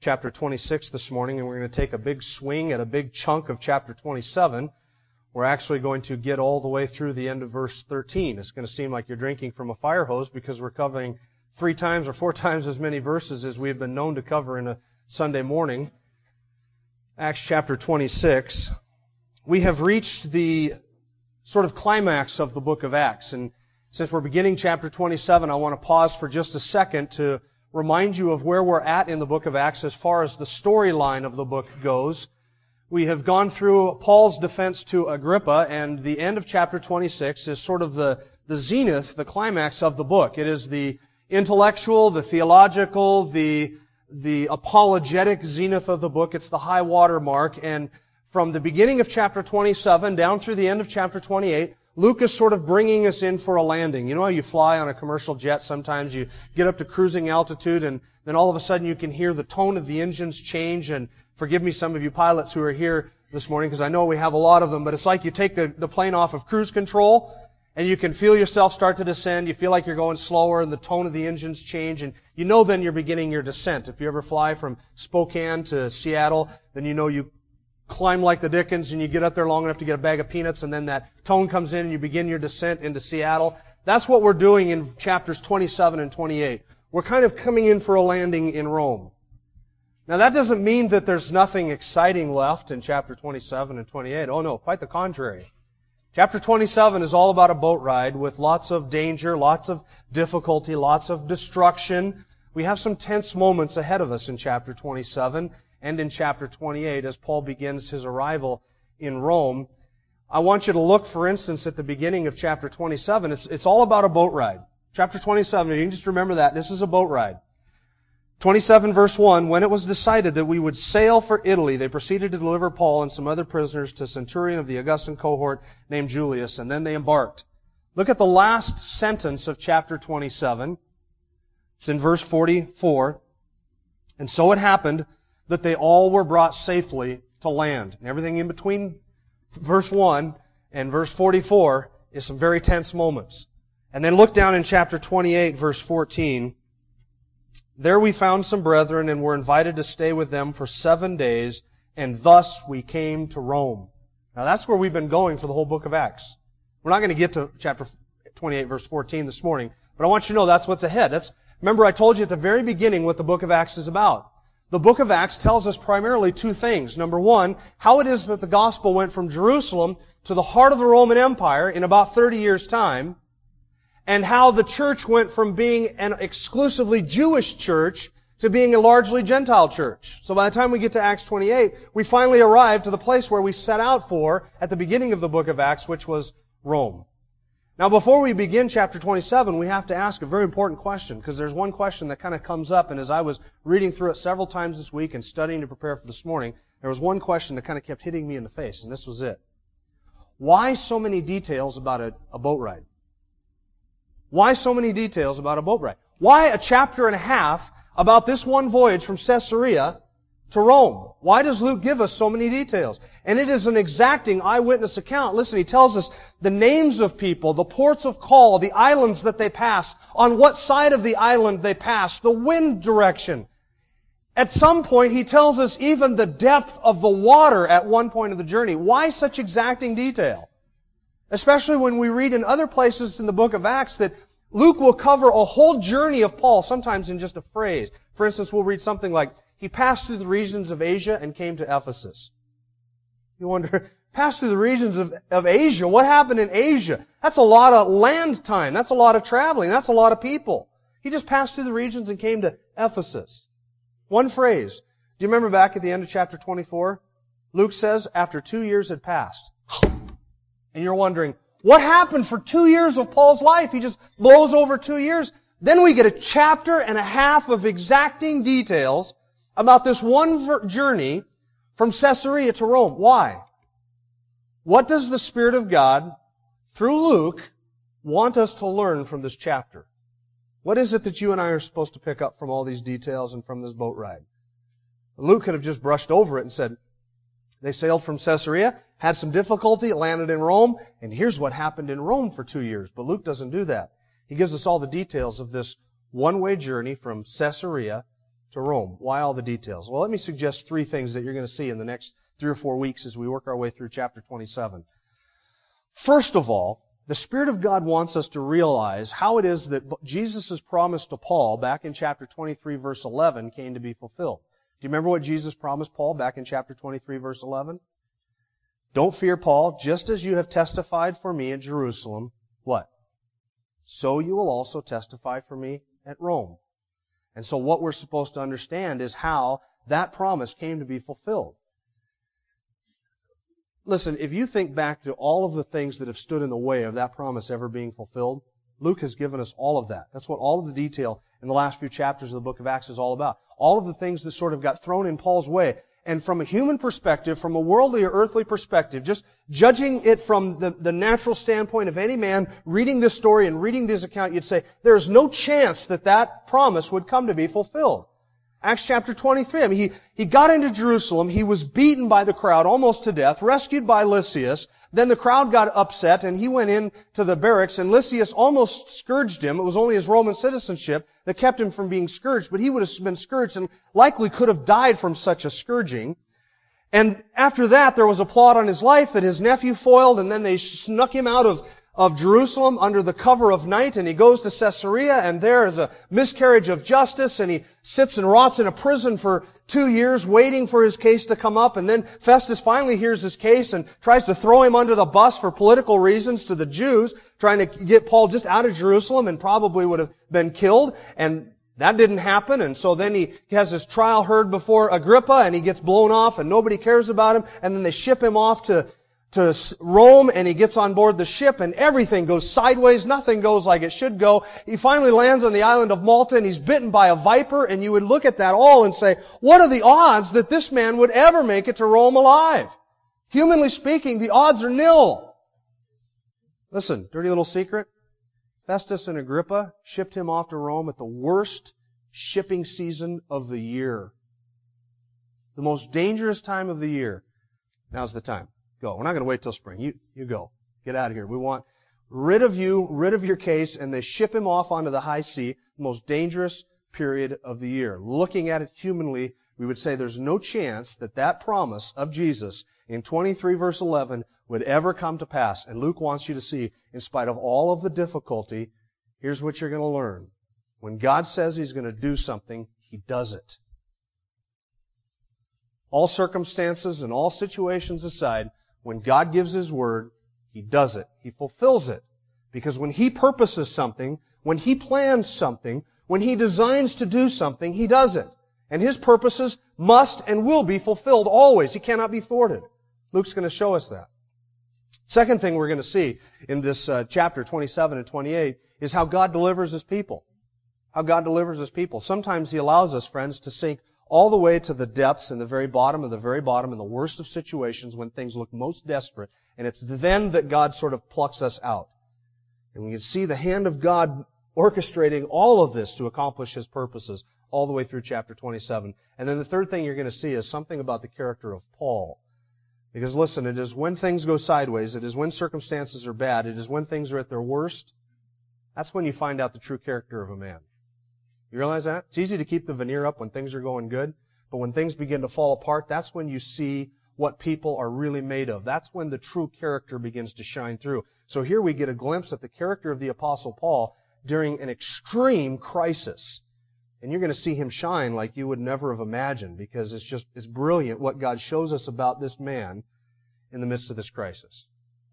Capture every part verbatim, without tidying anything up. Chapter twenty-six this morning, and we're going to take a big swing at a big chunk of chapter twenty-seven. We're actually going to get all the way through the end of verse thirteen. It's going to seem like you're drinking from a fire hose because we're covering three times or four times as many verses as we've been known to cover in a Sunday morning. Acts chapter twenty-six. We have reached the sort of climax of the book of Acts, and since we're beginning chapter twenty-seven, I want to pause for just a second to remind you of where we're at in the book of Acts as far as the storyline of the book goes. We have gone through Paul's defense to Agrippa, and the end of chapter twenty-six is sort of the, the zenith, the climax of the book. It is the intellectual, the theological, the, the apologetic zenith of the book. It's the high water mark. And from the beginning of chapter twenty-seven down through the end of chapter twenty-eight, Luke is sort of bringing us in for a landing. You know how you fly on a commercial jet sometimes? You get up to cruising altitude, and then all of a sudden you can hear the tone of the engines change. And forgive me, some of you pilots who are here this morning, because I know we have a lot of them, but it's like you take the, the plane off of cruise control, and you can feel yourself start to descend. You feel like you're going slower, and the tone of the engines change, and you know then you're beginning your descent. If you ever fly from Spokane to Seattle, then you know you climb like the dickens, and you get up there long enough to get a bag of peanuts, and then that tone comes in and you begin your descent into Seattle. That's what we're doing in chapters twenty-seven and twenty-eight. We're kind of coming in for a landing in Rome. Now that doesn't mean that there's nothing exciting left in chapter twenty-seven and twenty-eight. Oh no, quite the contrary. Chapter twenty-seven is all about a boat ride with lots of danger, lots of difficulty, lots of destruction. We have some tense moments ahead of us in chapter twenty-seven. And in chapter twenty-eight, as Paul begins his arrival in Rome. I want you to look, for instance, at the beginning of chapter twenty-seven. It's, it's all about a boat ride. Chapter twenty-seven, you can just remember that. This is a boat ride. twenty-seven verse one, when it was decided that we would sail for Italy, they proceeded to deliver Paul and some other prisoners to a centurion of the Augustan cohort named Julius, and then they embarked. Look at the last sentence of chapter twenty-seven. It's in verse forty-four. And so it happened that they all were brought safely to land. And everything in between verse one and verse forty-four is some very tense moments. And then look down in chapter twenty-eight, verse fourteen. There we found some brethren and were invited to stay with them for seven days, and thus we came to Rome. Now that's where we've been going for the whole book of Acts. We're not going to get to chapter twenty-eight, verse fourteen this morning, but I want you to know that's what's ahead. That's, remember I told you at the very beginning what the book of Acts is about. The book of Acts tells us primarily two things. Number one, how it is that the gospel went from Jerusalem to the heart of the Roman Empire in about thirty years' time, and how the church went from being an exclusively Jewish church to being a largely Gentile church. So by the time we get to Acts twenty-eight, we finally arrive to the place where we set out for at the beginning of the book of Acts, which was Rome. Now before we begin chapter twenty-seven, we have to ask a very important question, because there's one question that kind of comes up, and as I was reading through it several times this week and studying to prepare for this morning, there was one question that kind of kept hitting me in the face, and this was it. Why so many details about a, a boat ride? Why so many details about a boat ride? Why a chapter and a half about this one voyage from Caesarea to Rome? Why does Luke give us so many details? And it is an exacting eyewitness account. Listen, he tells us the names of people, the ports of call, the islands that they passed, on what side of the island they passed, the wind direction. At some point, he tells us even the depth of the water at one point of the journey. Why such exacting detail? Especially when we read in other places in the book of Acts that Luke will cover a whole journey of Paul, sometimes in just a phrase. For instance, we'll read something like, he passed through the regions of Asia and came to Ephesus. You wonder, passed through the regions of, of Asia? What happened in Asia? That's a lot of land time. That's a lot of traveling. That's a lot of people. He just passed through the regions and came to Ephesus. One phrase. Do you remember back at the end of chapter twenty-four? Luke says, after two years had passed. And you're wondering, what happened for two years of Paul's life? He just blows over two years. Then we get a chapter and a half of exacting details about this one journey from Caesarea to Rome. Why? What does the Spirit of God, through Luke, want us to learn from this chapter? What is it that you and I are supposed to pick up from all these details and from this boat ride? Luke could have just brushed over it and said, they sailed from Caesarea, had some difficulty, landed in Rome, and here's what happened in Rome for two years. But Luke doesn't do that. He gives us all the details of this one-way journey from Caesarea to Rome. Why all the details? Well, let me suggest three things that you're going to see in the next three or four weeks as we work our way through chapter twenty-seven. First of all, the Spirit of God wants us to realize how it is that Jesus' promise to Paul back in chapter twenty-three, verse eleven, came to be fulfilled. Do you remember what Jesus promised Paul back in chapter twenty-three, verse eleven? Don't fear, Paul, just as you have testified for me at Jerusalem, what? So you will also testify for me at Rome. And so what we're supposed to understand is how that promise came to be fulfilled. Listen, if you think back to all of the things that have stood in the way of that promise ever being fulfilled, Luke has given us all of that. That's what all of the detail in the last few chapters of the book of Acts is all about. All of the things that sort of got thrown in Paul's way. And from a human perspective, from a worldly or earthly perspective, just judging it from the, the natural standpoint of any man reading this story and reading this account, you'd say, there's no chance that that promise would come to be fulfilled. Acts chapter twenty-three, I mean, he, he got into Jerusalem, he was beaten by the crowd almost to death, rescued by Lysias, then the crowd got upset and he went in to the barracks and Lysias almost scourged him. It was only his Roman citizenship that kept him from being scourged, but he would have been scourged and likely could have died from such a scourging. And after that, there was a plot on his life that his nephew foiled, and then they snuck him out of of Jerusalem under the cover of night, and he goes to Caesarea, and there is a miscarriage of justice, and he sits and rots in a prison for two years waiting for his case to come up, and then Festus finally hears his case and tries to throw him under the bus for political reasons to the Jews, trying to get Paul just out of Jerusalem and probably would have been killed, and that didn't happen, and so then he has his trial heard before Agrippa, and he gets blown off, and nobody cares about him, and then they ship him off to to Rome, and he gets on board the ship, and everything goes sideways. Nothing goes like it should go. He finally lands on the island of Malta, and he's bitten by a viper, and you would look at that all and say, what are the odds that this man would ever make it to Rome alive? Humanly speaking, the odds are nil. Listen, dirty little secret. Festus and Agrippa shipped him off to Rome at the worst shipping season of the year. The most dangerous time of the year. Now's the time. Go. We're not going to wait till spring. You, you go. Get out of here. We want rid of you, rid of your case, and they ship him off onto the high sea, the most dangerous period of the year. Looking at it humanly, we would say there's no chance that that promise of Jesus in twenty-three verse eleven would ever come to pass. And Luke wants you to see, in spite of all of the difficulty, here's what you're going to learn. When God says He's going to do something, He does it. All circumstances and all situations aside, when God gives His word, He does it. He fulfills it. Because when He purposes something, when He plans something, when He designs to do something, He does it. And His purposes must and will be fulfilled always. He cannot be thwarted. Luke's going to show us that. Second thing we're going to see in this uh, chapter twenty-seven and twenty-eight is how God delivers His people. How God delivers His people. Sometimes He allows us, friends, to sink all the way to the depths and the very bottom of the very bottom and the worst of situations when things look most desperate. And it's then that God sort of plucks us out. And we can see the hand of God orchestrating all of this to accomplish His purposes all the way through chapter twenty-seven. And then the third thing you're going to see is something about the character of Paul. Because listen, it is when things go sideways, it is when circumstances are bad, it is when things are at their worst, that's when you find out the true character of a man. You realize that? It's easy to keep the veneer up when things are going good, but when things begin to fall apart, that's when you see what people are really made of. That's when the true character begins to shine through. So here we get a glimpse at the character of the Apostle Paul during an extreme crisis. And you're going to see him shine like you would never have imagined, because it's just, it's brilliant what God shows us about this man in the midst of this crisis.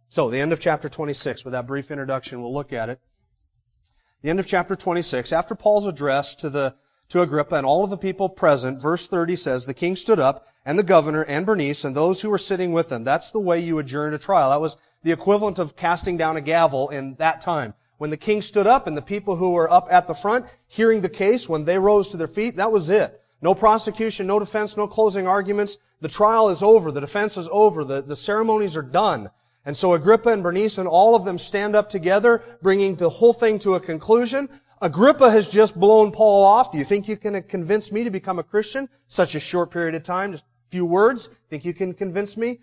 So the end of chapter twenty-six, with that brief introduction, we'll look at it. The end of chapter twenty-six, after Paul's address to the to Agrippa and all of the people present, verse thirty says, the king stood up, and the governor, and Bernice, and those who were sitting with them. That's the way you adjourned a trial. That was the equivalent of casting down a gavel in that time. When the king stood up and the people who were up at the front hearing the case, when they rose to their feet, that was it. No prosecution, no defense, no closing arguments. The trial is over. The defense is over. The, the ceremonies are done. And so Agrippa and Bernice and all of them stand up together, bringing the whole thing to a conclusion. Agrippa has just blown Paul off. Do you think you can convince me to become a Christian? Such a short period of time, just a few words. Think you can convince me?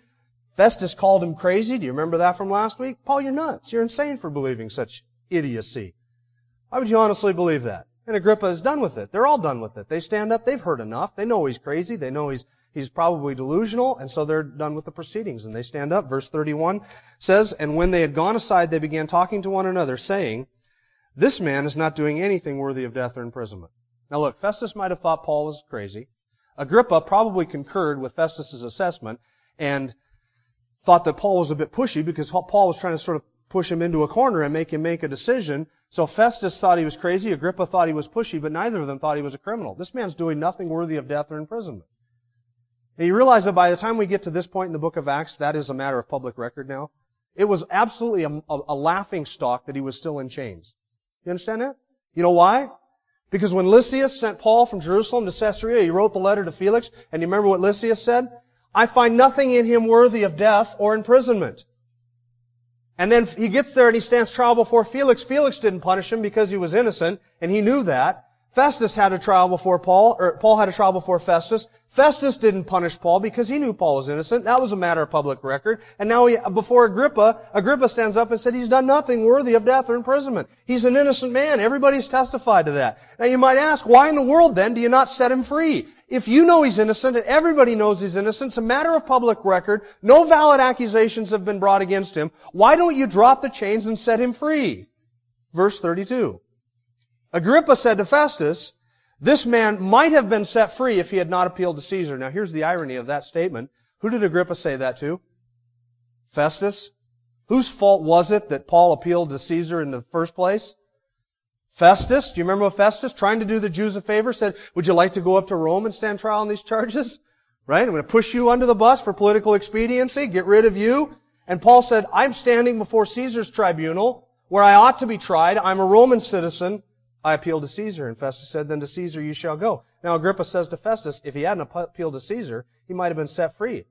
Festus called him crazy. Do you remember that from last week? Paul, you're nuts. You're insane for believing such idiocy. Why would you honestly believe that? And Agrippa is done with it. They're all done with it. They stand up. They've heard enough. They know he's crazy. They know he's he's probably delusional. And so they're done with the proceedings. And they stand up. Verse thirty-one says, "And when they had gone aside, they began talking to one another, saying, 'This man is not doing anything worthy of death or imprisonment.'" Now look, Festus might have thought Paul was crazy. Agrippa probably concurred with Festus' assessment and thought that Paul was a bit pushy because Paul was trying to sort of push him into a corner and make him make a decision. So Festus thought he was crazy, Agrippa thought he was pushy, but neither of them thought he was a criminal. This man's doing nothing worthy of death or imprisonment. And you realize that by the time we get to this point in the book of Acts, that is a matter of public record now. It was absolutely a, a, a laughing stock that he was still in chains. You understand that? You know why? Because when Lysias sent Paul from Jerusalem to Caesarea, he wrote the letter to Felix, and you remember what Lysias said? "I find nothing in him worthy of death or imprisonment." And then he gets there and he stands trial before Felix. Felix didn't punish him because he was innocent, and he knew that. Festus had a trial before Paul, or Paul had a trial before Festus. Festus didn't punish Paul because he knew Paul was innocent. That was a matter of public record. And now he, before Agrippa, Agrippa stands up and said he's done nothing worthy of death or imprisonment. He's an innocent man. Everybody's testified to that. Now you might ask, why in the world then do you not set him free? If you know he's innocent and everybody knows he's innocent, it's a matter of public record. No valid accusations have been brought against him. Why don't you drop the chains and set him free? Verse thirty-two. Agrippa said to Festus, "This man might have been set free if he had not appealed to Caesar." Now here's the irony of that statement. Who did Agrippa say that to? Festus. Whose fault was it that Paul appealed to Caesar in the first place? Festus, do you remember Festus, trying to do the Jews a favor, said, "Would you like to go up to Rome and stand trial on these charges? Right? I'm going to push you under the bus for political expediency, get rid of you." And Paul said, "I'm standing before Caesar's tribunal where I ought to be tried. I'm a Roman citizen. I appeal to Caesar." And Festus said, "Then to Caesar you shall go." Now Agrippa says to Festus, if he hadn't appealed to Caesar, he might have been set free.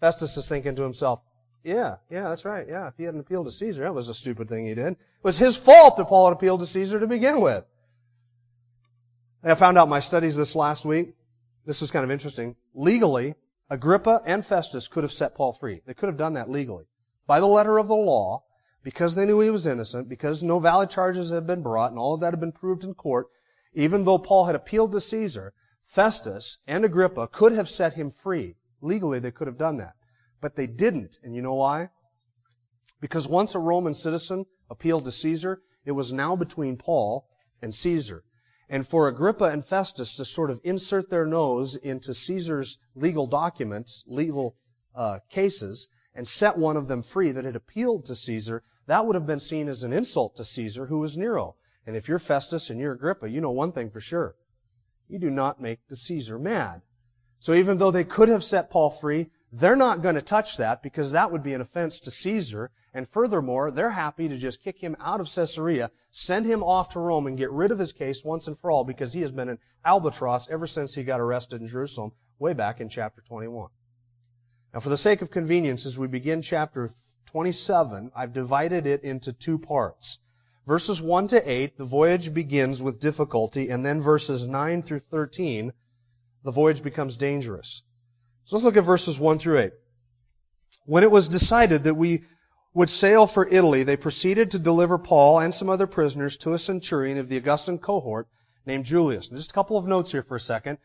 Festus is thinking to himself, Yeah, yeah, that's right. Yeah, if he hadn't appealed to Caesar, that was a stupid thing he did. It was his fault that Paul had appealed to Caesar to begin with. I found out in my studies this last week. This was kind of interesting. Legally, Agrippa and Festus could have set Paul free. They could have done that legally. By the letter of the law, because they knew he was innocent, because no valid charges had been brought, and all of that had been proved in court, even though Paul had appealed to Caesar, Festus and Agrippa could have set him free. Legally, they could have done that. But they didn't, and you know why? Because once a Roman citizen appealed to Caesar, it was now between Paul and Caesar. And for Agrippa and Festus to sort of insert their nose into Caesar's legal documents, legal uh, cases, and set one of them free that had appealed to Caesar, that would have been seen as an insult to Caesar, who was Nero. And if you're Festus and you're Agrippa, you know one thing for sure. You do not make the Caesar mad. So even though they could have set Paul free, they're not going to touch that because that would be an offense to Caesar. And furthermore, they're happy to just kick him out of Caesarea, send him off to Rome, and get rid of his case once and for all because he has been an albatross ever since he got arrested in Jerusalem way back in chapter twenty-one. Now, for the sake of convenience, as we begin chapter twenty-seven, I've divided it into two parts. Verses one to eight, the voyage begins with difficulty, and then verses nine through thirteen, the voyage becomes dangerous. So let's look at verses one through eight. "When it was decided that we would sail for Italy, they proceeded to deliver Paul and some other prisoners to a centurion of the Augustan cohort named Julius." And just a couple of notes here for a second.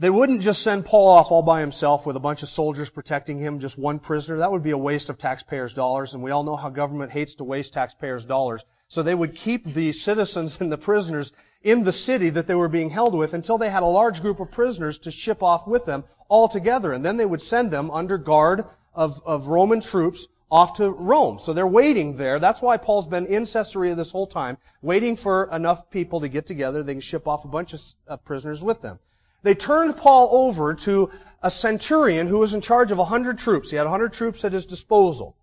They wouldn't just send Paul off all by himself with a bunch of soldiers protecting him, just one prisoner. That would be a waste of taxpayers' dollars, and we all know how government hates to waste taxpayers' dollars. So they would keep the citizens and the prisoners in the city that they were being held with until they had a large group of prisoners to ship off with them all together. And then they would send them under guard of, of Roman troops off to Rome. So they're waiting there. That's why Paul's been in Caesarea this whole time, waiting for enough people to get together. They can ship off a bunch of uh, prisoners with them. They turned Paul over to a centurion who was in charge of one hundred troops. He had one hundred troops at his disposal.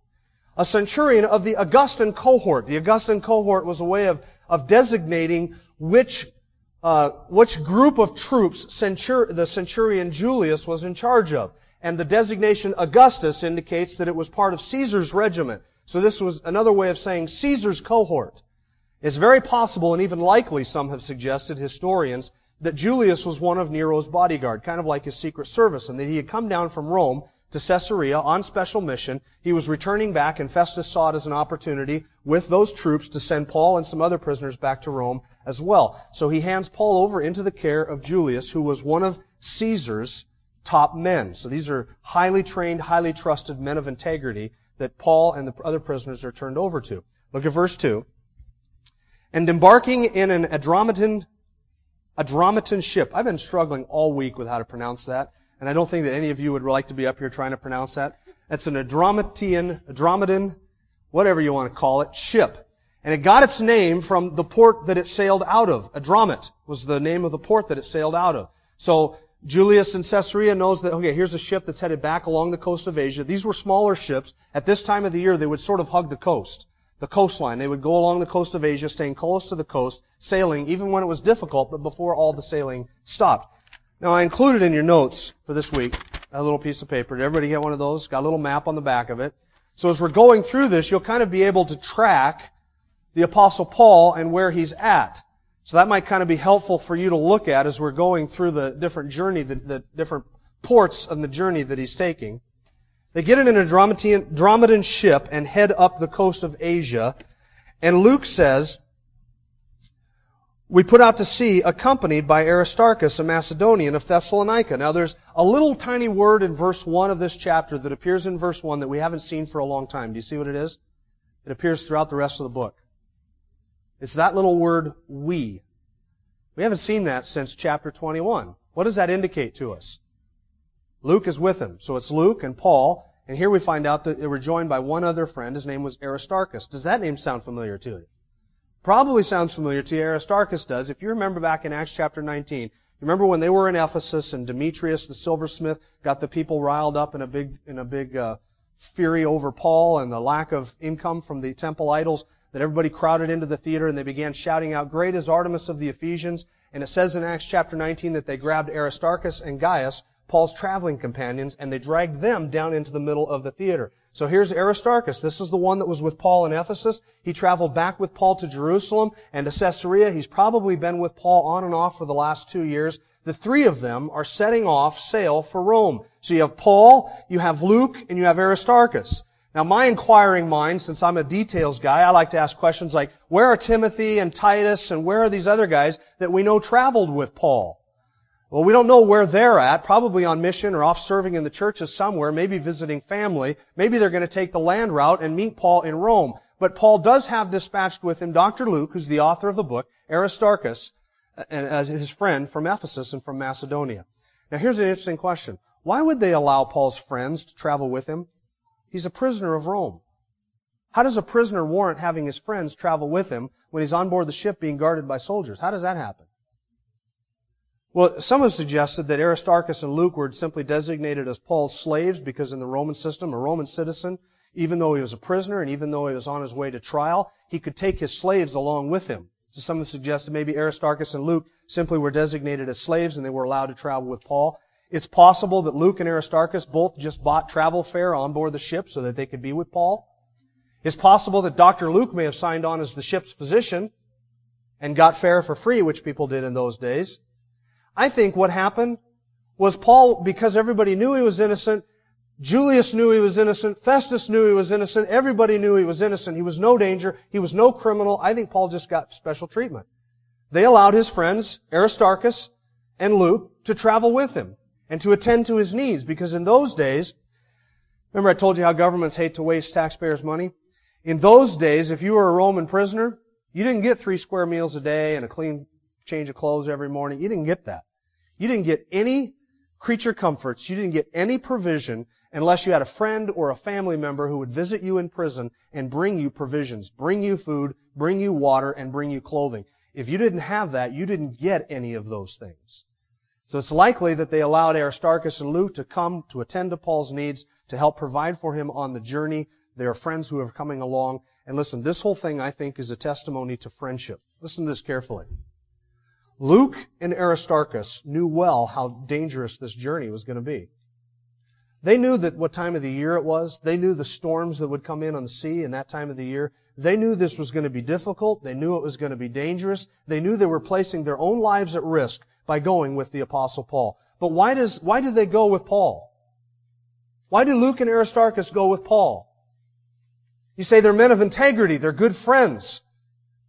A centurion of the Augustan cohort. The Augustan cohort was a way of, of designating which uh, which group of troops centur- the centurion Julius was in charge of. And the designation Augustus indicates that it was part of Caesar's regiment. So this was another way of saying Caesar's cohort. It's very possible, and even likely, some have suggested, historians, that Julius was one of Nero's bodyguard, kind of like his secret service, and that he had come down from Rome to Caesarea on special mission. He was returning back, and Festus saw it as an opportunity with those troops to send Paul and some other prisoners back to Rome as well. So he hands Paul over into the care of Julius, who was one of Caesar's top men. So these are highly trained, highly trusted men of integrity that Paul and the other prisoners are turned over to. Look at verse two. And embarking in an Adramyttian, Adramyttian ship. I've been struggling all week with how to pronounce that, and I don't think that any of you would like to be up here trying to pronounce that. That's an Adramyttian, Adramyttian, whatever you want to call it, ship. And it got its name from the port that it sailed out of. Adramytt was the name of the port that it sailed out of. So Julius in Caesarea knows that, okay, here's a ship that's headed back along the coast of Asia. These were smaller ships. At this time of the year, they would sort of hug the coast, the coastline. They would go along the coast of Asia, staying close to the coast, sailing even when it was difficult, but before all the sailing stopped. Now, I included in your notes for this week a little piece of paper. Did everybody get one of those? Got a little map on the back of it. So as we're going through this, you'll kind of be able to track the Apostle Paul and where he's at. So that might kind of be helpful for you to look at as we're going through the different journey, the, the different ports on the journey that he's taking. They get in an Adramyttian ship and head up the coast of Asia. And Luke says, we put out to sea accompanied by Aristarchus, a Macedonian of Thessalonica. Now there's a little tiny word in verse one of this chapter that appears in verse one that we haven't seen for a long time. Do you see what it is? It appears throughout the rest of the book. It's that little word, we. We haven't seen that since chapter twenty-one. What does that indicate to us? Luke is with him. So it's Luke and Paul. And here we find out that they were joined by one other friend. His name was Aristarchus. Does that name sound familiar to you? Probably sounds familiar to you. Aristarchus does. If you remember back in Acts chapter nineteen, you remember when they were in Ephesus and Demetrius the silversmith got the people riled up in a big, in a big uh, fury over Paul and the lack of income from the temple idols, that everybody crowded into the theater and they began shouting out, "Great is Artemis of the Ephesians." And it says in Acts chapter nineteen that they grabbed Aristarchus and Gaius, Paul's traveling companions, and they dragged them down into the middle of the theater. So here's Aristarchus. This is the one that was with Paul in Ephesus. He traveled back with Paul to Jerusalem and to Caesarea. He's probably been with Paul on and off for the last two years. The three of them are setting off sail for Rome. So you have Paul, you have Luke, and you have Aristarchus. Now, my inquiring mind, since I'm a details guy, I like to ask questions like, where are Timothy and Titus and where are these other guys that we know traveled with Paul? Well, we don't know where they're at, probably on mission or off serving in the churches somewhere, maybe visiting family. Maybe they're going to take the land route and meet Paul in Rome. But Paul does have dispatched with him Doctor Luke, who's the author of the book, Aristarchus, as his friend from Ephesus and from Macedonia. Now, here's an interesting question. Why would they allow Paul's friends to travel with him? He's a prisoner of Rome. How does a prisoner warrant having his friends travel with him when he's on board the ship being guarded by soldiers? How does that happen? Well, some have suggested that Aristarchus and Luke were simply designated as Paul's slaves because in the Roman system, a Roman citizen, even though he was a prisoner and even though he was on his way to trial, he could take his slaves along with him. So some have suggested maybe Aristarchus and Luke simply were designated as slaves and they were allowed to travel with Paul. It's possible that Luke and Aristarchus both just bought travel fare on board the ship so that they could be with Paul. It's possible that Doctor Luke may have signed on as the ship's physician and got fare for free, which people did in those days. I think what happened was Paul, because everybody knew he was innocent, Julius knew he was innocent, Festus knew he was innocent, everybody knew he was innocent, he was no danger, he was no criminal. I think Paul just got special treatment. They allowed his friends, Aristarchus and Luke, to travel with him and to attend to his needs, because in those days, remember I told you how governments hate to waste taxpayers' money? In those days, if you were a Roman prisoner, you didn't get three square meals a day and a clean change of clothes every morning. You didn't get that. You didn't get any creature comforts. You didn't get any provision unless you had a friend or a family member who would visit you in prison and bring you provisions, bring you food, bring you water, and bring you clothing. If you didn't have that, you didn't get any of those things. So it's likely that they allowed Aristarchus and Luke to come to attend to Paul's needs, to help provide for him on the journey. They are friends who are coming along. And listen, this whole thing, I think, is a testimony to friendship. Listen to this carefully. Luke and Aristarchus knew well how dangerous this journey was going to be. They knew that what time of the year it was. They knew the storms that would come in on the sea in that time of the year. They knew this was going to be difficult. They knew it was going to be dangerous. They knew they were placing their own lives at risk by going with the Apostle Paul. But why does, why did they go with Paul? Why do Luke and Aristarchus go with Paul? You say they're men of integrity. They're good friends.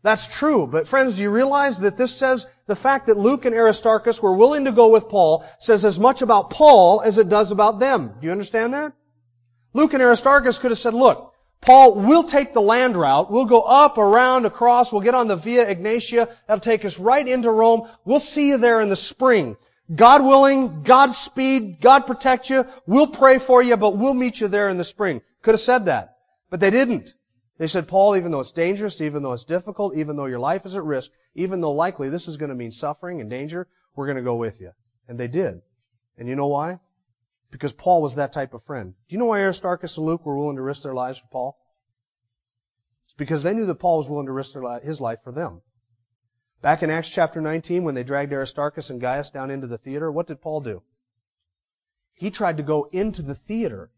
That's true. But friends, do you realize that this says the fact that Luke and Aristarchus were willing to go with Paul says as much about Paul as it does about them? Do you understand that? Luke and Aristarchus could have said, look, Paul, we'll take the land route. We'll go up, around, across. We'll get on the Via Ignatia. That'll take us right into Rome. We'll see you there in the spring. God willing, God speed, God protect you. We'll pray for you, but we'll meet you there in the spring. Could have said that. But they didn't. They said, Paul, even though it's dangerous, even though it's difficult, even though your life is at risk, even though likely this is going to mean suffering and danger, we're going to go with you. And they did. And you know why? Because Paul was that type of friend. Do you know why Aristarchus and Luke were willing to risk their lives for Paul? It's because they knew that Paul was willing to risk their li- his life for them. Back in Acts chapter nineteen, when they dragged Aristarchus and Gaius down into the theater, what did Paul do? He tried to go into the theater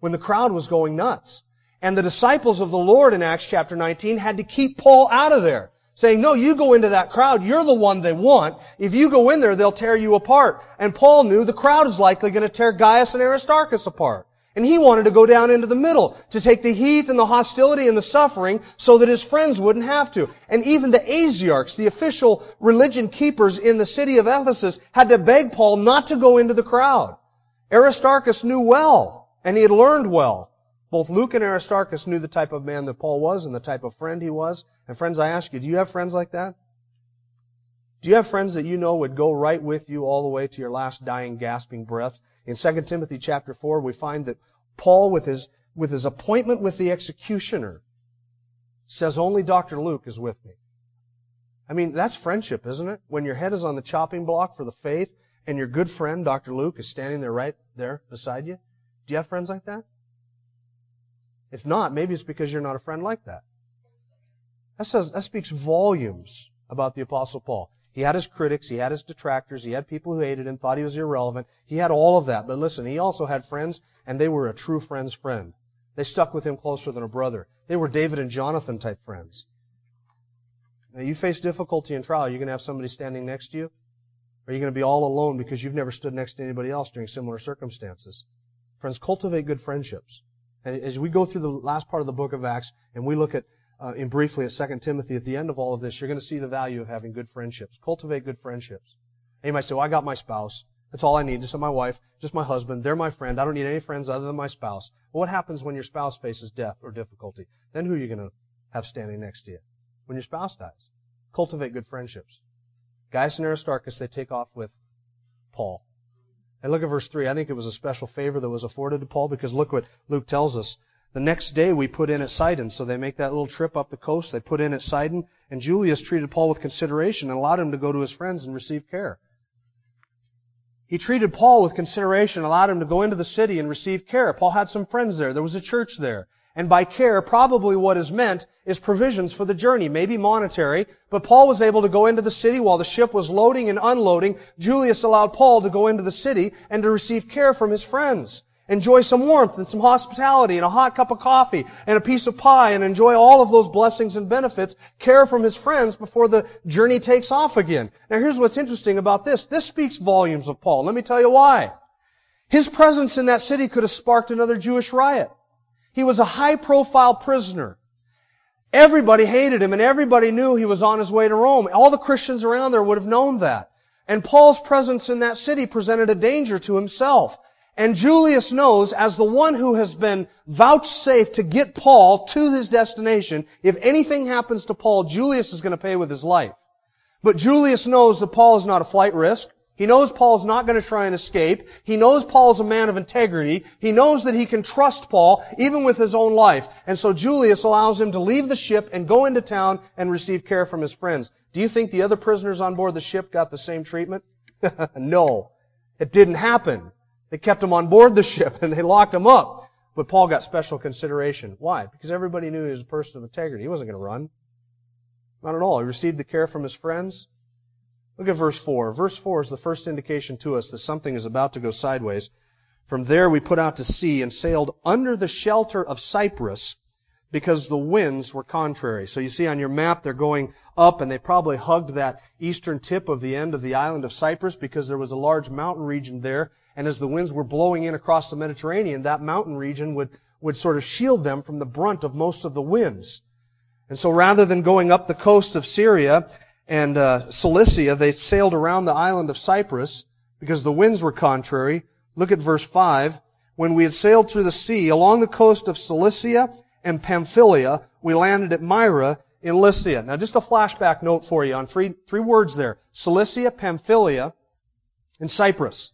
when the crowd was going nuts. And the disciples of the Lord in Acts chapter nineteen had to keep Paul out of there, saying, no, you go into that crowd. You're the one they want. If you go in there, they'll tear you apart. And Paul knew the crowd is likely going to tear Gaius and Aristarchus apart. And he wanted to go down into the middle to take the heat and the hostility and the suffering so that his friends wouldn't have to. And even the Asiarchs, the official religion keepers in the city of Ephesus, had to beg Paul not to go into the crowd. Aristarchus knew well, and he had learned well. Both Luke and Aristarchus knew the type of man that Paul was and the type of friend he was. And friends, I ask you, do you have friends like that? Do you have friends that you know would go right with you all the way to your last dying, gasping breath? In Second Timothy chapter four, we find that Paul, with his, with his appointment with the executioner, says, only Doctor Luke is with me. I mean, that's friendship, isn't it? When your head is on the chopping block for the faith and your good friend, Doctor Luke, is standing there right there beside you. Do you have friends like that? If not, maybe it's because you're not a friend like that. That says, that speaks volumes about the Apostle Paul. He had his critics, he had his detractors, he had people who hated him, thought he was irrelevant. He had all of that. But listen, he also had friends, and they were a true friend's friend. They stuck with him closer than a brother. They were David and Jonathan type friends. Now, you face difficulty and trial, you're going to have somebody standing next to you? Or are you going to be all alone because you've never stood next to anybody else during similar circumstances? Friends, cultivate good friendships. And as we go through the last part of the book of Acts, and we look at, uh, in briefly at Second Timothy, at the end of all of this, you're going to see the value of having good friendships. Cultivate good friendships. And you might say, well, I got my spouse. That's all I need. Just my wife, just my husband. They're my friend. I don't need any friends other than my spouse. Well, what happens when your spouse faces death or difficulty? Then who are you going to have standing next to you? When your spouse dies. Cultivate good friendships. Gaius and Aristarchus, they take off with Paul. And look at verse three. I think it was a special favor that was afforded to Paul because look what Luke tells us. The next day we put in at Sidon. So they make that little trip up the coast. They put in at Sidon. And Julius treated Paul with consideration and allowed him to go to his friends and receive care. He treated Paul with consideration, allowed him to go into the city and receive care. Paul had some friends there. There was a church there. And by care, probably what is meant is provisions for the journey, maybe monetary. But Paul was able to go into the city while the ship was loading and unloading. Julius allowed Paul to go into the city and to receive care from his friends. Enjoy some warmth and some hospitality and a hot cup of coffee and a piece of pie and enjoy all of those blessings and benefits. Care from his friends before the journey takes off again. Now here's what's interesting about this. This speaks volumes of Paul. Let me tell you why. His presence in that city could have sparked another Jewish riot. He was a high-profile prisoner. Everybody hated him, and everybody knew he was on his way to Rome. All the Christians around there would have known that. And Paul's presence in that city presented a danger to himself. And Julius knows, as the one who has been vouchsafed to get Paul to his destination, if anything happens to Paul, Julius is going to pay with his life. But Julius knows that Paul is not a flight risk. He knows Paul's not going to try and escape. He knows Paul's a man of integrity. He knows that he can trust Paul, even with his own life. And so Julius allows him to leave the ship and go into town and receive care from his friends. Do you think the other prisoners on board the ship got the same treatment? No, it didn't happen. They kept him on board the ship and they locked him up. But Paul got special consideration. Why? Because everybody knew he was a person of integrity. He wasn't going to run. Not at all. He received the care from his friends. Look at verse four. Verse four is the first indication to us that something is about to go sideways. From there we put out to sea and sailed under the shelter of Cyprus because the winds were contrary. So you see on your map they're going up, and they probably hugged that eastern tip of the end of the island of Cyprus because there was a large mountain region there. And as the winds were blowing in across the Mediterranean, that mountain region would, would sort of shield them from the brunt of most of the winds. And so rather than going up the coast of Syria and uh, Cilicia, they sailed around the island of Cyprus because the winds were contrary. Look at verse five. When we had sailed through the sea along the coast of Cilicia and Pamphylia, we landed at Myra in Lycia. Now just a flashback note for you on three, three words there. Cilicia, Pamphylia, and Cyprus.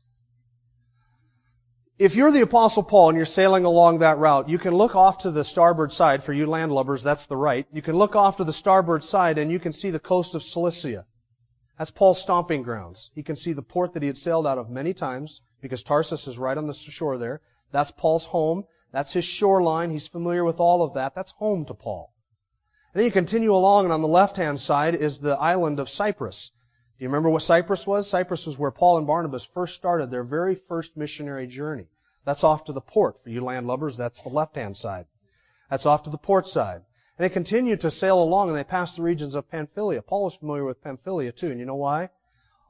If you're the Apostle Paul and you're sailing along that route, you can look off to the starboard side. For you landlubbers, that's the right. You can look off to the starboard side and you can see the coast of Cilicia. That's Paul's stomping grounds. He can see the port that he had sailed out of many times, because Tarsus is right on the shore there. That's Paul's home. That's his shoreline. He's familiar with all of that. That's home to Paul. And then you continue along, and on the left-hand side is the island of Cyprus. Do you remember what Cyprus was? Cyprus was where Paul and Barnabas first started their very first missionary journey. That's off to the port. For you landlubbers, that's the left-hand side. That's off to the port side. And they continue to sail along, and they pass the regions of Pamphylia. Paul was familiar with Pamphylia, too, and you know why?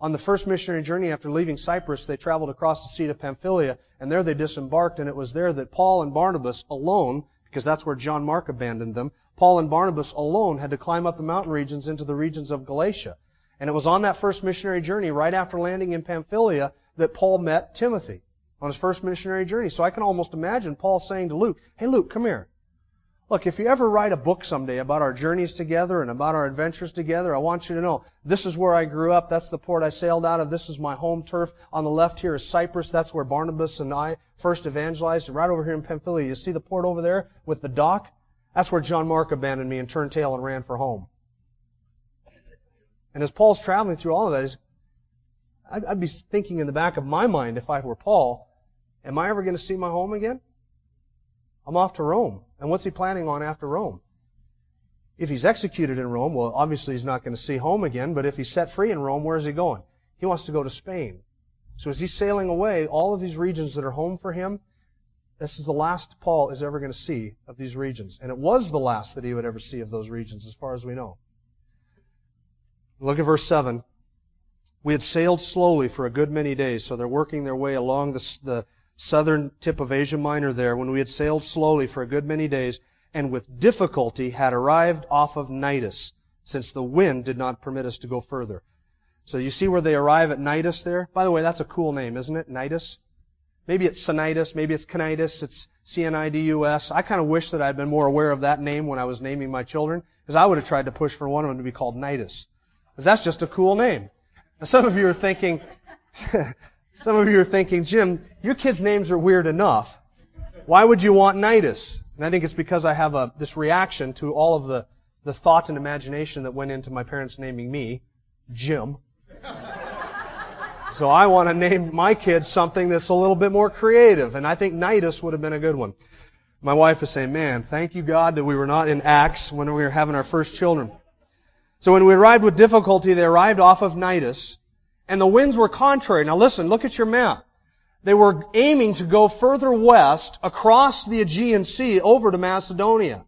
On the first missionary journey after leaving Cyprus, they traveled across the sea to Pamphylia, and there they disembarked, and it was there that Paul and Barnabas alone, because that's where John Mark abandoned them, Paul and Barnabas alone had to climb up the mountain regions into the regions of Galatia. And it was on that first missionary journey, right after landing in Pamphylia, that Paul met Timothy on his first missionary journey. So I can almost imagine Paul saying to Luke, "Hey, Luke, come here. Look, if you ever write a book someday about our journeys together and about our adventures together, I want you to know, this is where I grew up. That's the port I sailed out of. This is my home turf. On the left here is Cyprus. That's where Barnabas and I first evangelized. And right over here in Pamphylia, you see the port over there with the dock? That's where John Mark abandoned me and turned tail and ran for home." And as Paul's traveling through all of that, I'd, I'd be thinking in the back of my mind, if I were Paul, am I ever going to see my home again? I'm off to Rome. And what's he planning on after Rome? If he's executed in Rome, well, obviously he's not going to see home again, but if he's set free in Rome, where is he going? He wants to go to Spain. So as he's sailing away, all of these regions that are home for him, this is the last Paul is ever going to see of these regions. And it was the last that he would ever see of those regions, as far as we know. Look at verse seven. We had sailed slowly for a good many days, so they're working their way along the... the southern tip of Asia Minor there, when we had sailed slowly for a good many days, and with difficulty had arrived off of Cnidus, since the wind did not permit us to go further. So you see where they arrive at Cnidus there? By the way, that's a cool name, isn't it? Cnidus? Maybe it's Cnidus, maybe it's Cnidus, it's C N I D U S. I kind of wish that I had been more aware of that name when I was naming my children, because I would have tried to push for one of them to be called Cnidus, because that's just a cool name. Now some of you are thinking... Some of you are thinking, Jim, your kids' names are weird enough. Why would you want Cnidus? And I think it's because I have a, this reaction to all of the, the thought and imagination that went into my parents naming me Jim. So I want to name my kids something that's a little bit more creative. And I think Cnidus would have been a good one. My wife is saying, man, thank you, God, that we were not in Acts when we were having our first children. So when we arrived with difficulty, they arrived off of Cnidus. And the winds were contrary. Now listen, look at your map. They were aiming to go further west across the Aegean Sea over to Macedonia.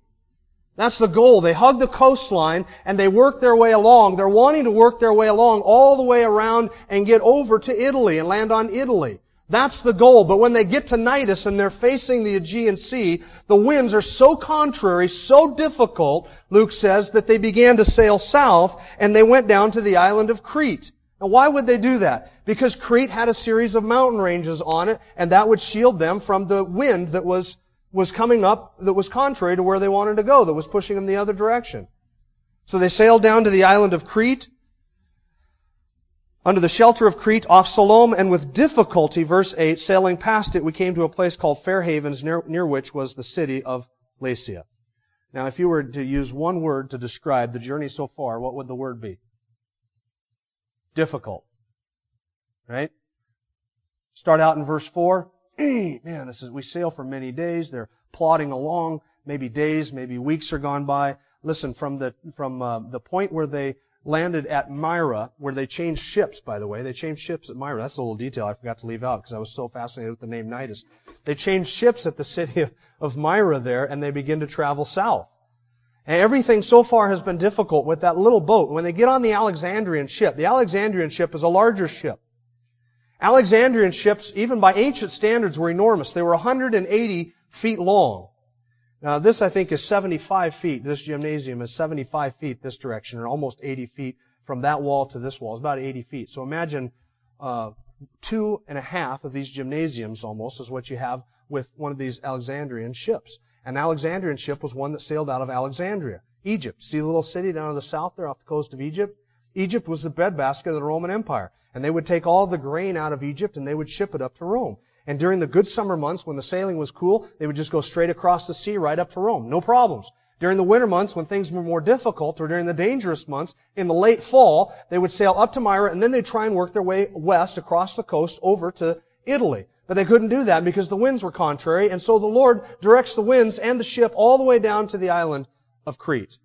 That's the goal. They hug the coastline and they work their way along. They're wanting to work their way along all the way around and get over to Italy and land on Italy. That's the goal. But when they get to Cnidus and they're facing the Aegean Sea, the winds are so contrary, so difficult, Luke says, that they began to sail south and they went down to the island of Crete. Now, why would they do that? Because Crete had a series of mountain ranges on it, and that would shield them from the wind that was, was coming up, that was contrary to where they wanted to go, that was pushing them the other direction. So they sailed down to the island of Crete, under the shelter of Crete, off Siloam, and with difficulty, verse eight, sailing past it, we came to a place called Fair Havens, near, near which was the city of Lycia. Now, if you were to use one word to describe the journey so far, what would the word be? Difficult, right? Start out in verse four. Man, this is, we sail for many days. They're plodding along. Maybe days, maybe weeks are gone by. Listen, from the from uh, the point where they landed at Myra, where they changed ships, by the way. They changed ships at Myra. That's a little detail I forgot to leave out because I was so fascinated with the name Cnidus. They changed ships at the city of, of Myra there, and they begin to travel south. And everything so far has been difficult with that little boat. When they get on the Alexandrian ship, the Alexandrian ship is a larger ship. Alexandrian ships, even by ancient standards, were enormous. They were one hundred eighty feet long. Now, this, I think, is seventy-five feet. This gymnasium is seventy-five feet this direction, or almost eighty feet from that wall to this wall. It's about eighty feet. So imagine uh, two and a half of these gymnasiums almost is what you have with one of these Alexandrian ships. An Alexandrian ship was one that sailed out of Alexandria, Egypt. See the little city down to the south there off the coast of Egypt? Egypt was the breadbasket of the Roman Empire. And they would take all the grain out of Egypt and they would ship it up to Rome. And during the good summer months, when the sailing was cool, they would just go straight across the sea right up to Rome. No problems. During the winter months, when things were more difficult, or during the dangerous months, in the late fall, they would sail up to Myra, and then they'd try and work their way west across the coast over to Italy. But they couldn't do that because the winds were contrary, and so the Lord directs the winds and the ship all the way down to the island of Crete.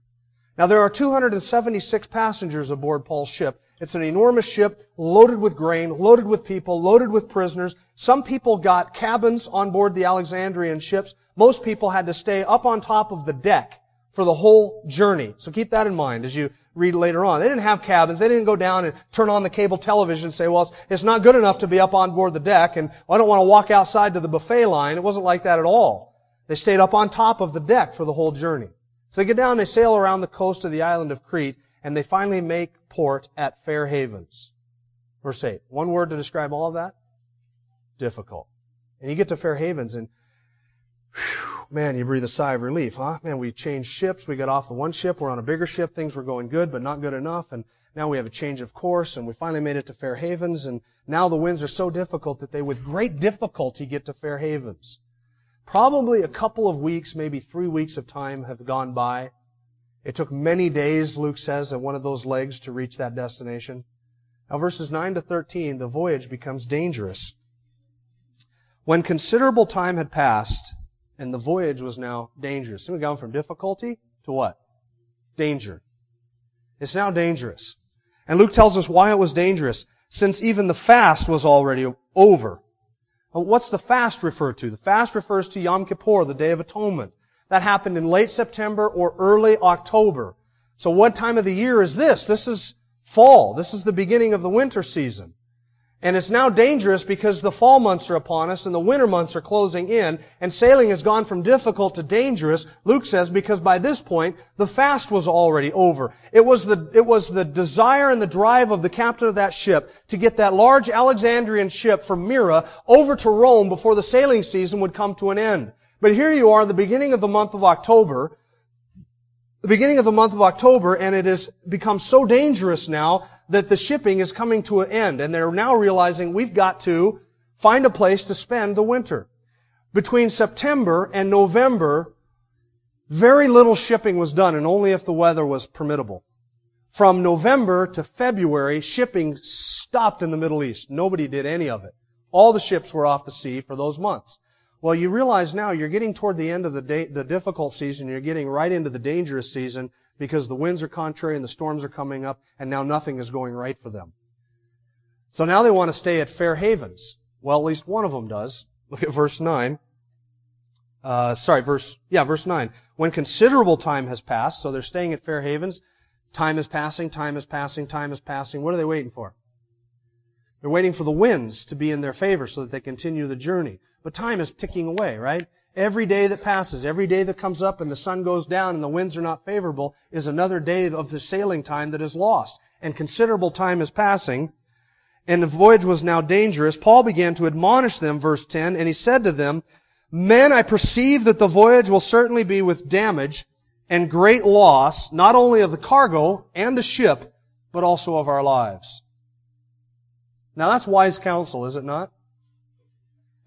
Now, there are two hundred seventy-six passengers aboard Paul's ship. It's an enormous ship, loaded with grain, loaded with people, loaded with prisoners. Some people got cabins on board the Alexandrian ships. Most people had to stay up on top of the deck for the whole journey. So keep that in mind as you read later on. They didn't have cabins. They didn't go down and turn on the cable television and say, well, it's, it's not good enough to be up on board the deck, and I don't want to walk outside to the buffet line. It wasn't like that at all. They stayed up on top of the deck for the whole journey. So they get down, they sail around the coast of the island of Crete, and they finally make port at Fair Havens. Verse eight. One word to describe all of that? Difficult. And you get to Fair Havens and, whew, man, you breathe a sigh of relief, huh? Man, we changed ships. We got off the one ship. We're on a bigger ship. Things were going good, but not good enough. And now we have a change of course, and we finally made it to Fair Havens. And now the winds are so difficult that they, with great difficulty, get to Fair Havens. Probably a couple of weeks, maybe three weeks of time have gone by. It took many days, Luke says, at one of those legs to reach that destination. Now, verses nine to thirteen, the voyage becomes dangerous. When considerable time had passed, and the voyage was now dangerous. So we've gone from difficulty to what? Danger. It's now dangerous. And Luke tells us why it was dangerous, since even the fast was already over. Well, what's the fast referred to? The fast refers to Yom Kippur, the Day of Atonement. That happened in late September or early October. So what time of the year is this? This is fall. This is the beginning of the winter season. And it's now dangerous because the fall months are upon us and the winter months are closing in, and sailing has gone from difficult to dangerous, Luke says, because by this point, the fast was already over. It was the, it was the desire and the drive of the captain of that ship to get that large Alexandrian ship from Myra over to Rome before the sailing season would come to an end. But here you are, the beginning of the month of October, the beginning of the month of October, and it has become so dangerous now that the shipping is coming to an end, and they're now realizing we've got to find a place to spend the winter. Between September and November, very little shipping was done, and only if the weather was permissible. From November to February, shipping stopped in the Middle East. Nobody did any of it. All the ships were off the sea for those months. Well, you realize now you're getting toward the end of the day, the difficult season. You're getting right into the dangerous season because the winds are contrary and the storms are coming up, and now nothing is going right for them. So now they want to stay at Fair Havens. Well, at least one of them does. Look at verse nine. Uh, sorry, verse, yeah, verse nine. When considerable time has passed, so they're staying at Fair Havens. Time is passing, time is passing, time is passing. What are they waiting for? They're waiting for the winds to be in their favor so that they continue the journey. But time is ticking away, right? Every day that passes, every day that comes up and the sun goes down and the winds are not favorable is another day of the sailing time that is lost. And considerable time is passing, and the voyage was now dangerous. Paul began to admonish them, verse ten, and he said to them, "Men, I perceive that the voyage will certainly be with damage and great loss, not only of the cargo and the ship, but also of our lives." Now, that's wise counsel, is it not?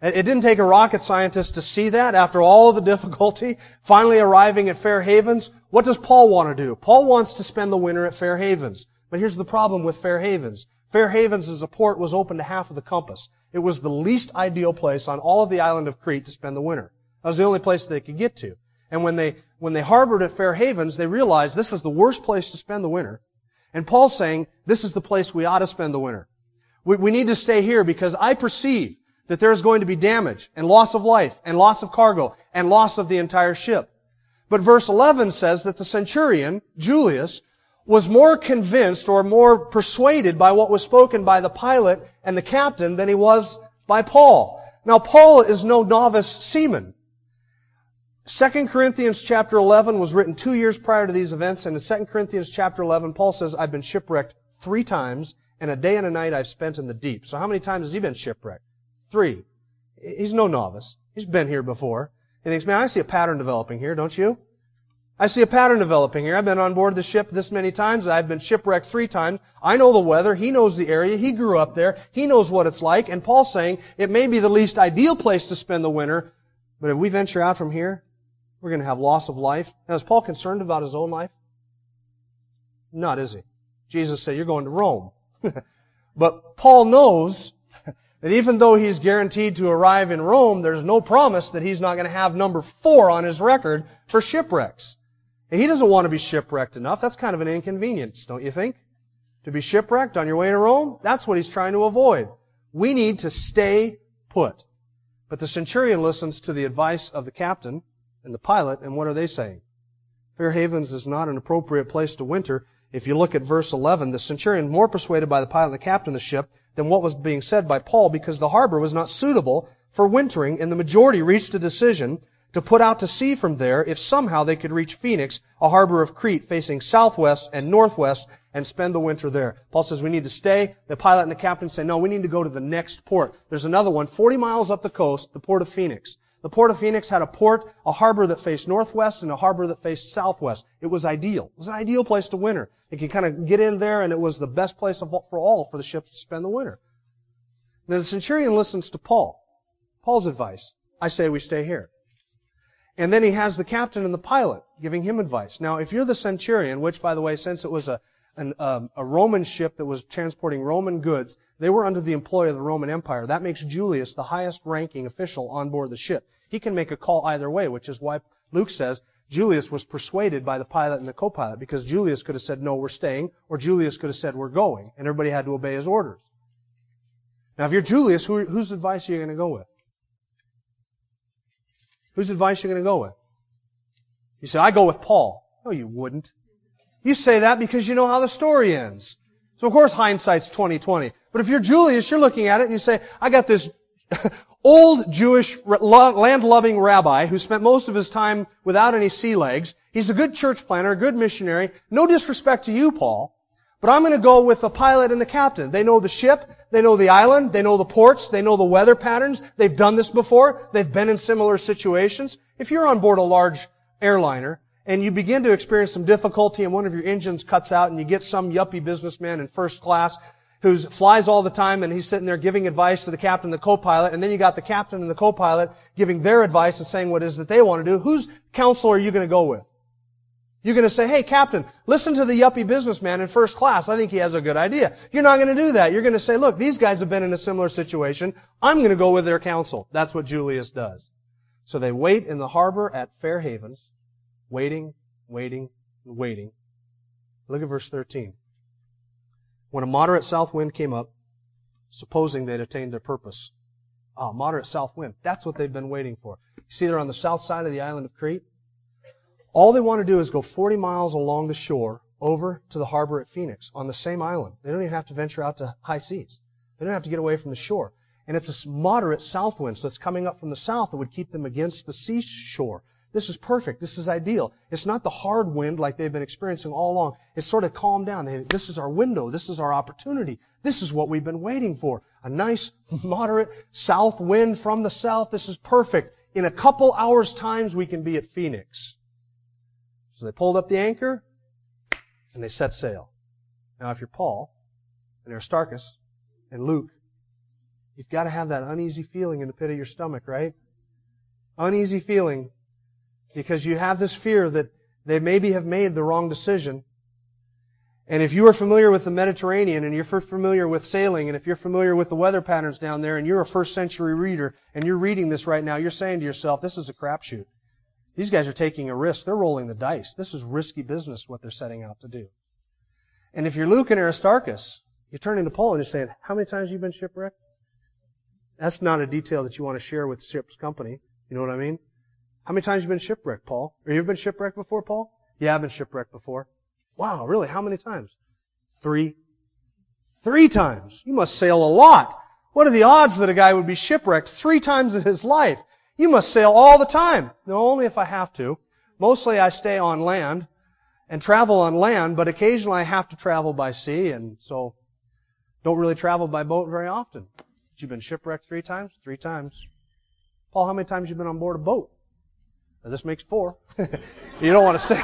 It didn't take a rocket scientist to see that after all of the difficulty, finally arriving at Fair Havens. What does Paul want to do? Paul wants to spend the winter at Fair Havens. But here's the problem with Fair Havens. Fair Havens as a port was open to half of the compass. It was the least ideal place on all of the island of Crete to spend the winter. That was the only place they could get to. And when they, when they harbored at Fair Havens, they realized this was the worst place to spend the winter. And Paul's saying, this is the place we ought to spend the winter. We, we need to stay here because I perceive that there's going to be damage and loss of life and loss of cargo and loss of the entire ship. But verse eleven says that the centurion, Julius, was more convinced or more persuaded by what was spoken by the pilot and the captain than he was by Paul. Now, Paul is no novice seaman. Second Corinthians chapter eleven was written two years prior to these events, and in Second Corinthians chapter eleven, Paul says, I've been shipwrecked three times, and a day and a night I've spent in the deep. So how many times has he been shipwrecked? Three. He's no novice. He's been here before. He thinks, man, I see a pattern developing here, don't you? I see a pattern developing here. I've been on board the ship this many times. I've been shipwrecked three times. I know the weather. He knows the area. He grew up there. He knows what it's like. And Paul's saying it may be the least ideal place to spend the winter, but if we venture out from here, we're going to have loss of life. Now, is Paul concerned about his own life? Not, is he? Jesus said, you're going to Rome. But Paul knows that even though he's guaranteed to arrive in Rome, there's no promise that he's not going to have number four on his record for shipwrecks. He doesn't want to be shipwrecked enough. That's kind of an inconvenience, don't you think? To be shipwrecked on your way to Rome? That's what he's trying to avoid. We need to stay put. But the centurion listens to the advice of the captain and the pilot, and what are they saying? Fair Havens is not an appropriate place to winter. If you look at verse eleven, the centurion more persuaded by the pilot and the captain of the ship than what was being said by Paul, because the harbor was not suitable for wintering, and the majority reached a decision to put out to sea from there if somehow they could reach Phoenix, a harbor of Crete facing southwest and northwest, and spend the winter there. Paul says we need to stay. The pilot and the captain say, no, we need to go to the next port. There's another one, forty miles up the coast, the port of Phoenix. The port of Phoenix had a port, a harbor that faced northwest and a harbor that faced southwest. It was ideal. It was an ideal place to winter. They could kind of get in there, and it was the best place of, for all for the ships to spend the winter. Then the centurion listens to Paul. Paul's advice, I say we stay here. And then he has the captain and the pilot giving him advice. Now, if you're the centurion, which, by the way, since it was a, an, um, a Roman ship that was transporting Roman goods, they were under the employ of the Roman Empire. That makes Julius the highest-ranking official on board the ship. He can make a call either way, which is why Luke says Julius was persuaded by the pilot and the co-pilot, because Julius could have said, no, we're staying, or Julius could have said, we're going, and everybody had to obey his orders. Now, if you're Julius, who, whose advice are you going to go with? Whose advice are you going to go with? You say, I go with Paul. No, you wouldn't. You say that because you know how the story ends. So, of course, hindsight's twenty twenty. But if you're Julius, you're looking at it and you say, I got this old Jewish land-loving rabbi who spent most of his time without any sea legs. He's a good church planner, a good missionary. No disrespect to you, Paul, but I'm going to go with the pilot and the captain. They know the ship. They know the island. They know the ports. They know the weather patterns. They've done this before. They've been in similar situations. If you're on board a large airliner and you begin to experience some difficulty and one of your engines cuts out and you get some yuppie businessman in first class who flies all the time and he's sitting there giving advice to the captain and the co-pilot, and then you got the captain and the co-pilot giving their advice and saying what it is that they want to do, whose counsel are you going to go with? You're going to say, hey, captain, listen to the yuppie businessman in first class. I think he has a good idea. You're not going to do that. You're going to say, look, these guys have been in a similar situation. I'm going to go with their counsel. That's what Julius does. So they wait in the harbor at Fair Havens, waiting, waiting, waiting. Look at verse thirteen. When a moderate south wind came up, supposing they'd attained their purpose. Ah, moderate south wind. That's what they've been waiting for. You see, they're on the south side of the island of Crete. All they want to do is go forty miles along the shore over to the harbor at Phoenix on the same island. They don't even have to venture out to high seas. They don't have to get away from the shore. And it's a moderate south wind, so it's coming up from the south that would keep them against the seashore. This is perfect. This is ideal. It's not the hard wind like they've been experiencing all along. It's sort of calmed down. They, this is our window. This is our opportunity. This is what we've been waiting for. A nice, moderate south wind from the south. This is perfect. In a couple hours' times, we can be at Phoenix. So they pulled up the anchor, and they set sail. Now, if you're Paul, and Aristarchus, and Luke, you've got to have that uneasy feeling in the pit of your stomach, right? Uneasy feeling, because you have this fear that they maybe have made the wrong decision. And if you are familiar with the Mediterranean, and you're familiar with sailing, and if you're familiar with the weather patterns down there, and you're a first century reader, and you're reading this right now, you're saying to yourself, this is a crapshoot. These guys are taking a risk. They're rolling the dice. This is risky business, what they're setting out to do. And if you're Luke and Aristarchus, you turn into Paul and you're saying, how many times have you been shipwrecked? That's not a detail that you want to share with ship's company. You know what I mean? How many times have you been shipwrecked, Paul? Or you've been shipwrecked before, Paul? Yeah, I've been shipwrecked before. Wow, really? How many times? Three. Three times. You must sail a lot. What are the odds that a guy would be shipwrecked three times in his life? You must sail all the time. No, only if I have to. Mostly I stay on land and travel on land, but occasionally I have to travel by sea, and so don't really travel by boat very often. But you've been shipwrecked three times? Three times. Paul, how many times have you been on board a boat? Now, this makes four. You don't want to say...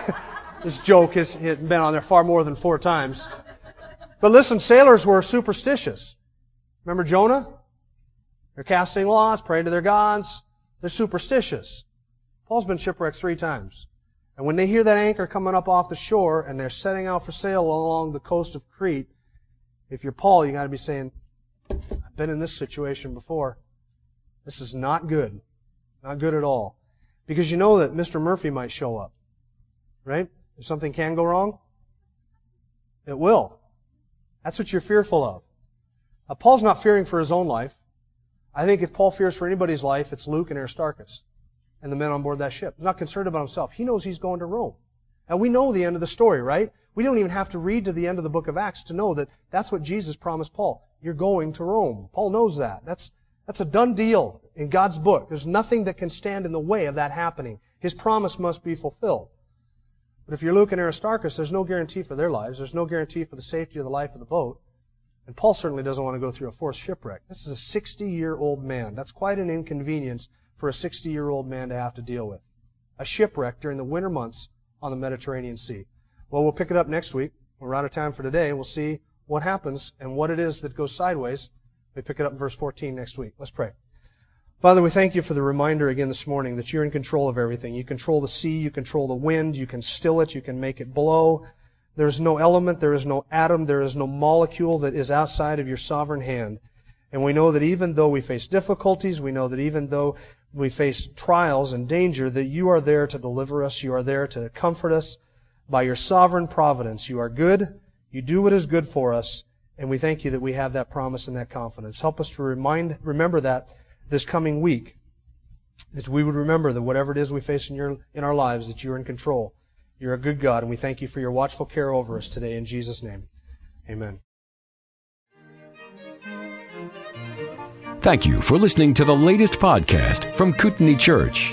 This joke has been on there far more than four times. But listen, sailors were superstitious. Remember Jonah? They're casting lots, praying to their gods. They're superstitious. Paul's been shipwrecked three times. And when they hear that anchor coming up off the shore and they're setting out for sail along the coast of Crete, if you're Paul, you got to be saying, I've been in this situation before. This is not good. Not good at all. Because you know that Mister Murphy might show up. Right? If something can go wrong, it will. That's what you're fearful of. Now, Paul's not fearing for his own life. I think if Paul fears for anybody's life, it's Luke and Aristarchus and the men on board that ship. He's not concerned about himself. He knows he's going to Rome. And we know the end of the story, right? We don't even have to read to the end of the book of Acts to know that that's what Jesus promised Paul. You're going to Rome. Paul knows that. That's, that's a done deal in God's book. There's nothing that can stand in the way of that happening. His promise must be fulfilled. But if you're Luke and Aristarchus, there's no guarantee for their lives. There's no guarantee for the safety of the life of the boat. And Paul certainly doesn't want to go through a forced shipwreck. This is a sixty-year-old man. That's quite an inconvenience for a sixty-year-old man to have to deal with. A shipwreck during the winter months on the Mediterranean Sea. Well, we'll pick it up next week. We're out of time for today, and we'll see what happens and what it is that goes sideways. We pick it up in verse fourteen next week. Let's pray. Father, we thank you for the reminder again this morning that you're in control of everything. You control the sea, you control the wind, you can still it, you can make it blow. There is no element, there is no atom, there is no molecule that is outside of your sovereign hand. And we know that even though we face difficulties, we know that even though we face trials and danger, that you are there to deliver us, you are there to comfort us by your sovereign providence. You are good, you do what is good for us, and we thank you that we have that promise and that confidence. Help us to remind, remember that this coming week, that we would remember that whatever it is we face in your in our lives, that you're in control. You're a good God, and we thank you for your watchful care over us today. In Jesus' name, amen. Thank you for listening to the latest podcast from Kootenai Church.